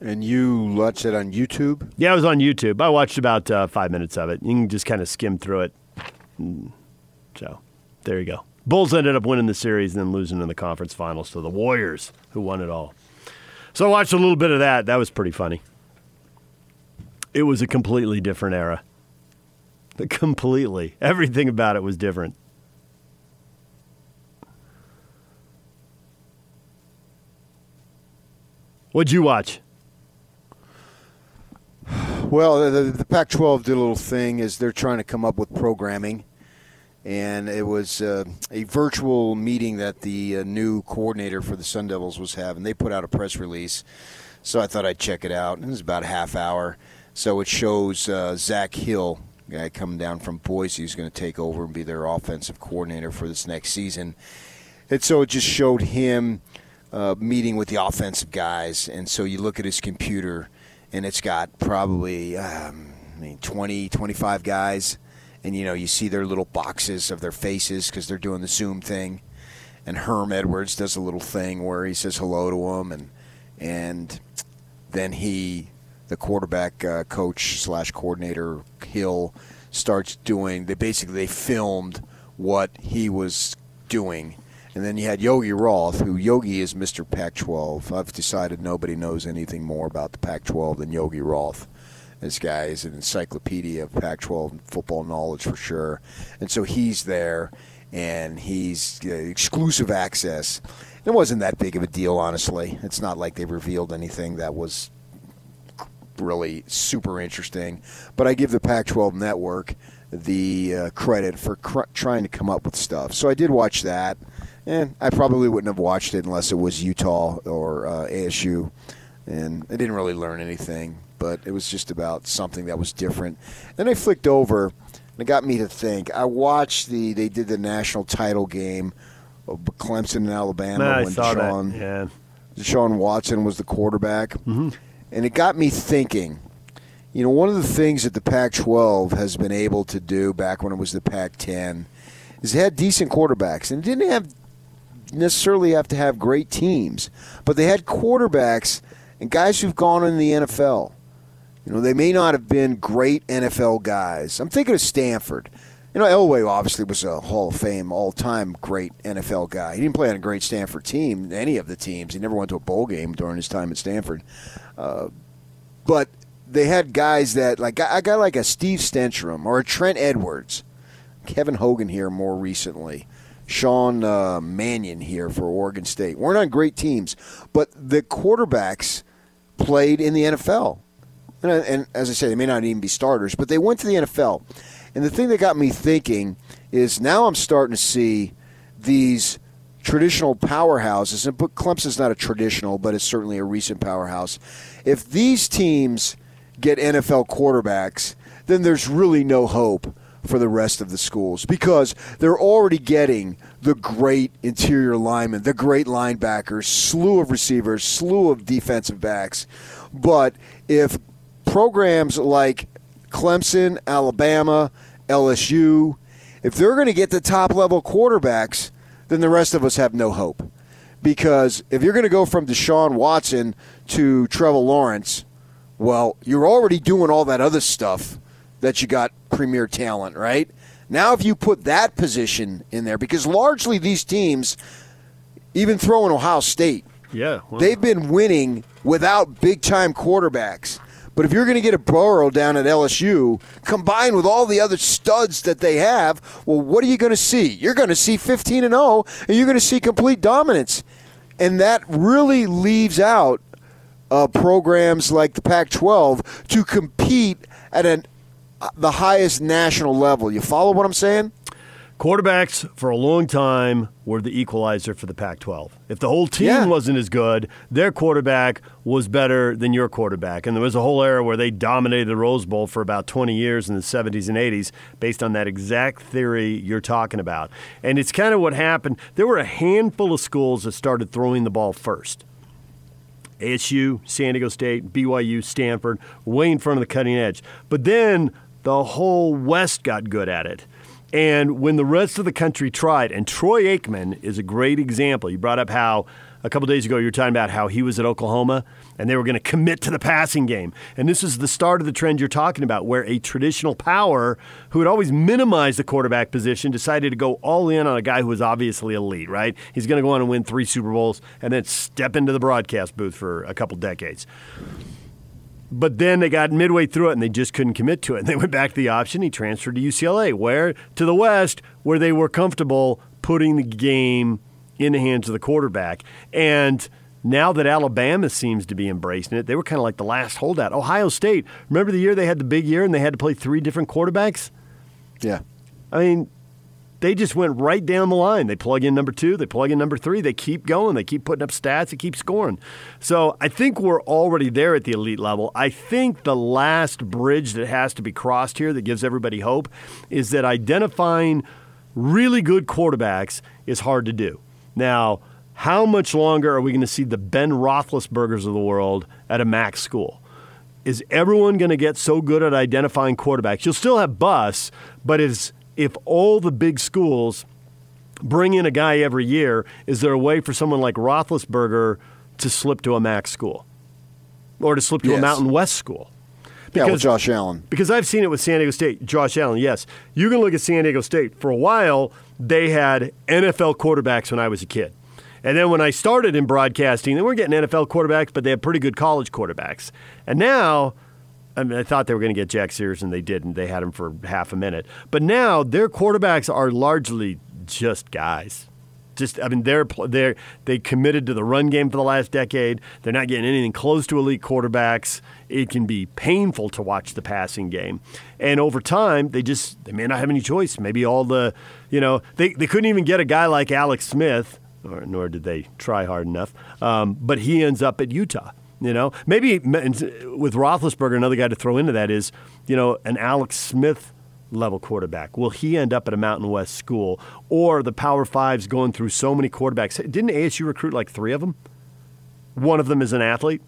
And you watched it on YouTube? Yeah, it was on YouTube. I watched about uh, five minutes of it. You can just kind of skim through it. So, there you go. Bulls ended up winning the series and then losing in the conference finals to the Warriors, who won it all. So I watched a little bit of that. That was pretty funny. It was a completely different era. Completely. Everything about it was different. What'd you watch? Well, the, the Pac twelve did a little thing is they're trying to come up with programming. And it was uh, a virtual meeting that the uh, new coordinator for the Sun Devils was having. They put out a press release. So I thought I'd check it out. And it was about a half hour. So it shows uh, Zach Hill, guy coming down from Boise, who's going to take over and be their offensive coordinator for this next season. And so it just showed him uh, meeting with the offensive guys. And so you look at his computer, and it's got probably um, I mean, twenty, twenty-five guys. And, you know, you see their little boxes of their faces because they're doing the Zoom thing. And Herm Edwards does a little thing where he says hello to them. And, and then he, the quarterback uh, coach slash coordinator, Hill, starts doing – they basically they filmed what he was doing. And then you had Yogi Roth, who Yogi is Mister Pac twelve. I've decided nobody knows anything more about the Pac twelve than Yogi Roth. This guy is an encyclopedia of Pac twelve football knowledge for sure. And so he's there, and he's uh, exclusive access. It wasn't that big of a deal, honestly. It's not like they revealed anything that was really super interesting. But I give the Pac twelve network the uh, credit for cr- trying to come up with stuff. So I did watch that, and I probably wouldn't have watched it unless it was Utah or uh, A S U. And I didn't really learn anything. But it was just about something that was different. Then I flicked over, and it got me to think. I watched the – they did the national title game of Clemson and Alabama nah, when Deshaun, yeah. Deshaun Watson was the quarterback. Mm-hmm. And it got me thinking, you know, one of the things that the Pac twelve has been able to do back when it was the Pac ten is they had decent quarterbacks and didn't have necessarily have to have great teams. But they had quarterbacks and guys who've gone in the N F L. You know, they may not have been great N F L guys. I'm thinking of Stanford. You know, Elway obviously was a Hall of Fame, all-time great N F L guy. He didn't play on a great Stanford team, any of the teams. He never went to a bowl game during his time at Stanford. Uh, but they had guys that, like, I got like a Steve Stentrum or a Trent Edwards. Kevin Hogan here more recently. Sean uh, Mannion here for Oregon State. Weren't on great teams, but the quarterbacks played in the N F L. And, and as I say, they may not even be starters, but they went to the N F L. And the thing that got me thinking is now I'm starting to see these traditional powerhouses, and Clemson's not a traditional, but it's certainly a recent powerhouse. If these teams get N F L quarterbacks, then there's really no hope for the rest of the schools because they're already getting the great interior linemen, the great linebackers, slew of receivers, slew of defensive backs. But if programs like Clemson, Alabama, L S U, if they're going to get the top-level quarterbacks, then the rest of us have no hope. Because if you're going to go from Deshaun Watson to Trevor Lawrence, well, you're already doing all that other stuff that you got premier talent, right? Now if you put that position in there, because largely these teams, even throwing Ohio State, yeah, well, they've been winning without big-time quarterbacks. But if you're going to get a Burrow down at L S U, combined with all the other studs that they have, well, what are you going to see? You're going to see fifteen and oh, and you're going to see complete dominance. And that really leaves out uh, programs like the Pac twelve to compete at an, uh, the highest national level. You follow what I'm saying? Quarterbacks for a long time were the equalizer for the Pac twelve. If the whole team yeah. wasn't as good, their quarterback was better than your quarterback. And there was a whole era where they dominated the Rose Bowl for about twenty years in the seventies and eighties based on that exact theory you're talking about. And it's kind of what happened. There were a handful of schools that started throwing the ball first. A S U, San Diego State, B Y U, Stanford, way in front of the cutting edge. But then the whole West got good at it. And when the rest of the country tried, and Troy Aikman is a great example. You brought up how a couple days ago you were talking about how he was at Oklahoma and they were going to commit to the passing game. And this is the start of the trend you're talking about, where a traditional power who had always minimized the quarterback position decided to go all in on a guy who was obviously elite, right? He's going to go on and win three Super Bowls and then step into the broadcast booth for a couple decades. But then they got midway through it, and they just couldn't commit to it. And they went back to the option. He transferred to U C L A, where to the West, where they were comfortable putting the game in the hands of the quarterback. And now that Alabama seems to be embracing it, they were kind of like the last holdout. Ohio State, remember the year they had the big year and they had to play three different quarterbacks? Yeah. I mean, they just went right down the line. They plug in number two. They plug in number three. They keep going. They keep putting up stats. They keep scoring. So I think we're already there at the elite level. I think the last bridge that has to be crossed here that gives everybody hope is that identifying really good quarterbacks is hard to do. Now, how much longer are we going to see the Ben Roethlisbergers of the world at a Mac school? Is everyone going to get so good at identifying quarterbacks? You'll still have busts, but it's if all the big schools bring in a guy every year, is there a way for someone like Roethlisberger to slip to a Mac school or to slip to yes. a Mountain West school? Because, yeah, with Josh Allen. Because I've seen it with San Diego State. Josh Allen, yes. You can look at San Diego State. For a while, they had N F L quarterbacks when I was a kid. And then when I started in broadcasting, they weren't getting N F L quarterbacks, but they had pretty good college quarterbacks. And now, I mean, I thought they were going to get Jack Sears, and they didn't. They had him for half a minute. But now their quarterbacks are largely just guys. Just, I mean, they're they they committed to the run game for the last decade. They're not getting anything close to elite quarterbacks. It can be painful to watch the passing game, and over time they just they may not have any choice. Maybe all the you know they they couldn't even get a guy like Alex Smith, or, nor did they try hard enough. Um, but he ends up at Utah. You know, maybe with Roethlisberger, another guy to throw into that is, you know, an Alex Smith level quarterback. Will he end up at a Mountain West school, or the Power Five's going through so many quarterbacks? Didn't A S U recruit like three of them? One of them is an athlete.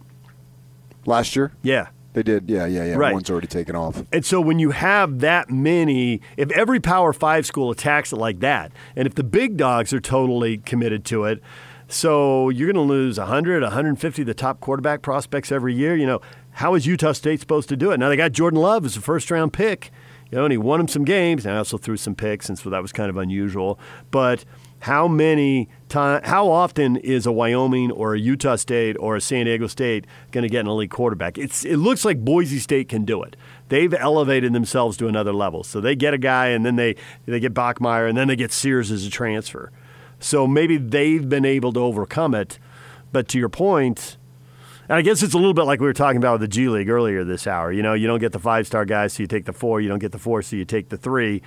Last year? Yeah. They did. Yeah, yeah, yeah. Right. One's already taken off. And so when you have that many, if every Power Five school attacks it like that, and if the big dogs are totally committed to it, so you're going to lose one hundred, one hundred fifty of the top quarterback prospects every year. You know, how is Utah State supposed to do it? Now they got Jordan Love as a first-round pick, you know, and he won them some games, and I also threw some picks, and so that was kind of unusual. But how many time, how often is a Wyoming or a Utah State or a San Diego State going to get an elite quarterback? It's it looks like Boise State can do it. They've elevated themselves to another level, so they get a guy, and then they they get Bachmeier, and then they get Sears as a transfer. So maybe they've been able to overcome it. But to your point, and I guess it's a little bit like we were talking about with the G League earlier this hour. You know, you don't get the five-star guys, so you take the four. You don't get the four, so you take the three.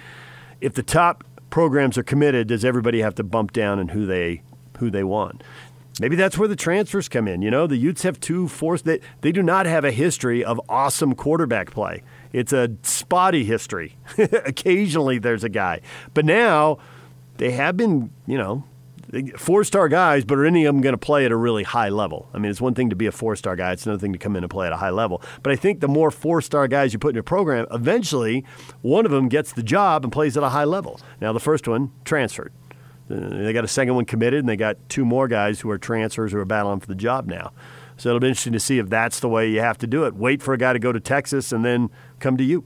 If the top programs are committed, does everybody have to bump down in who they who they want? Maybe that's where the transfers come in. You know, the Utes have two fourths. They, they do not have a history of awesome quarterback play. It's a spotty history. Occasionally there's a guy. But now they have been, you know, four-star guys, but are any of them going to play at a really high level? I mean, it's one thing to be a four-star guy. It's another thing to come in and play at a high level. But I think the more four-star guys you put in your program, eventually one of them gets the job and plays at a high level. Now, the first one transferred. They got a second one committed, and they got two more guys who are transfers who are battling for the job now. So it'll be interesting to see if that's the way you have to do it. Wait for a guy to go to Texas and then come to you.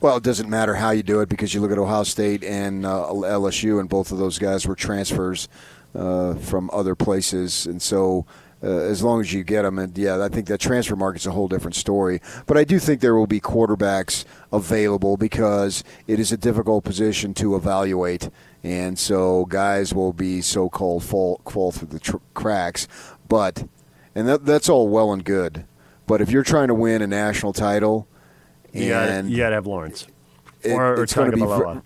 Well, it doesn't matter how you do it, because you look at Ohio State and uh, L S U, and both of those guys were transfers uh, from other places. And so uh, as long as you get them, and yeah, I think that transfer market's a whole different story. But I do think there will be quarterbacks available, because it is a difficult position to evaluate. And so guys will be so-called fall, fall through the tr- cracks. But And that, that's all well and good. But if you're trying to win a national title, you and got to have Lawrence it, or, or Tagovailoa.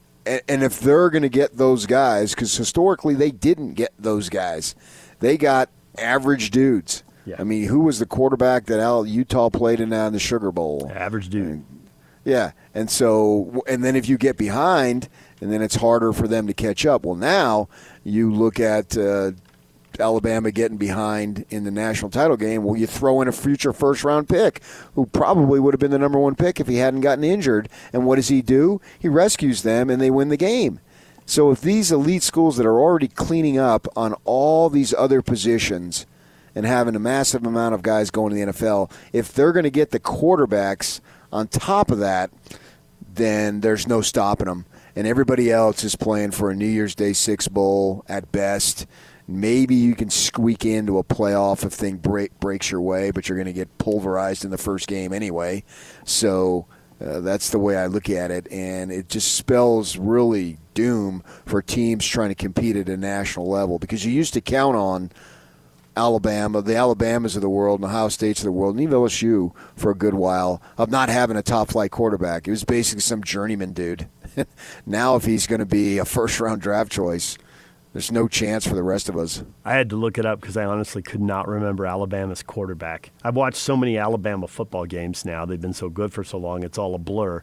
And if they're going to get those guys, because historically they didn't get those guys. They got average dudes. Yeah. I mean, who was the quarterback that Utah played in the Sugar Bowl? Average dude. I mean, yeah. And so, and then if you get behind, and then it's harder for them to catch up. Well, now you look at uh, Alabama getting behind in the national title game. Well, you throw in a future first-round pick who probably would have been the number one pick if he hadn't gotten injured. And what does he do? He rescues them, and they win the game. So if these elite schools that are already cleaning up on all these other positions and having a massive amount of guys going to the N F L, if they're going to get the quarterbacks on top of that, then there's no stopping them. And everybody else is playing for a New Year's Day Six Bowl at best. Maybe you can squeak into a playoff if thing break, breaks your way, but you're going to get pulverized in the first game anyway. So uh, that's the way I look at it, and it just spells really doom for teams trying to compete at a national level, because you used to count on Alabama, the Alabamas of the world, and Ohio States of the world, and even L S U for a good while, of not having a top-flight quarterback. It was basically some journeyman dude. Now if he's going to be a first-round draft choice, there's no chance for the rest of us. I had to look it up because I honestly could not remember Alabama's quarterback. I've watched so many Alabama football games now. They've been so good for so long, it's all a blur.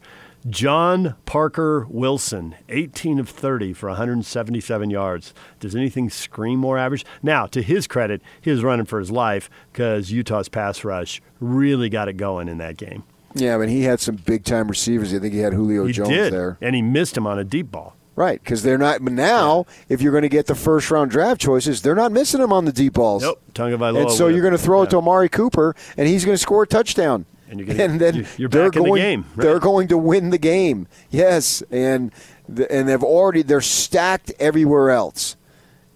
John Parker Wilson, eighteen of thirty for one hundred seventy-seven yards. Does anything scream more average? Now, to his credit, he was running for his life because Utah's pass rush really got it going in that game. Yeah, but he had some big-time receivers. I think he had Julio he Jones did, there. And he missed him on a deep ball. Right, because they're not. But now, if you're going to get the first round draft choices, they're not missing them on the deep balls. Nope, Tagovailoa. And so you're going to throw it to Amari Cooper, and he's going to score a touchdown. And you're, gonna, and then you're back going, in the game. Right? They're going to win the game. Yes, and and they've already they're stacked everywhere else,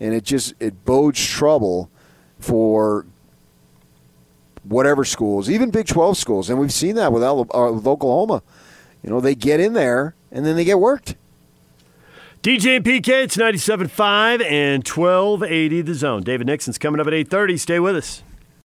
and it just it bodes trouble for whatever schools, even Big twelve schools, and we've seen that with Oklahoma. You know, they get in there and then they get worked. D J and P K, it's ninety-seven point five and twelve eighty The Zone. David Nixon's coming up at eight thirty. Stay with us.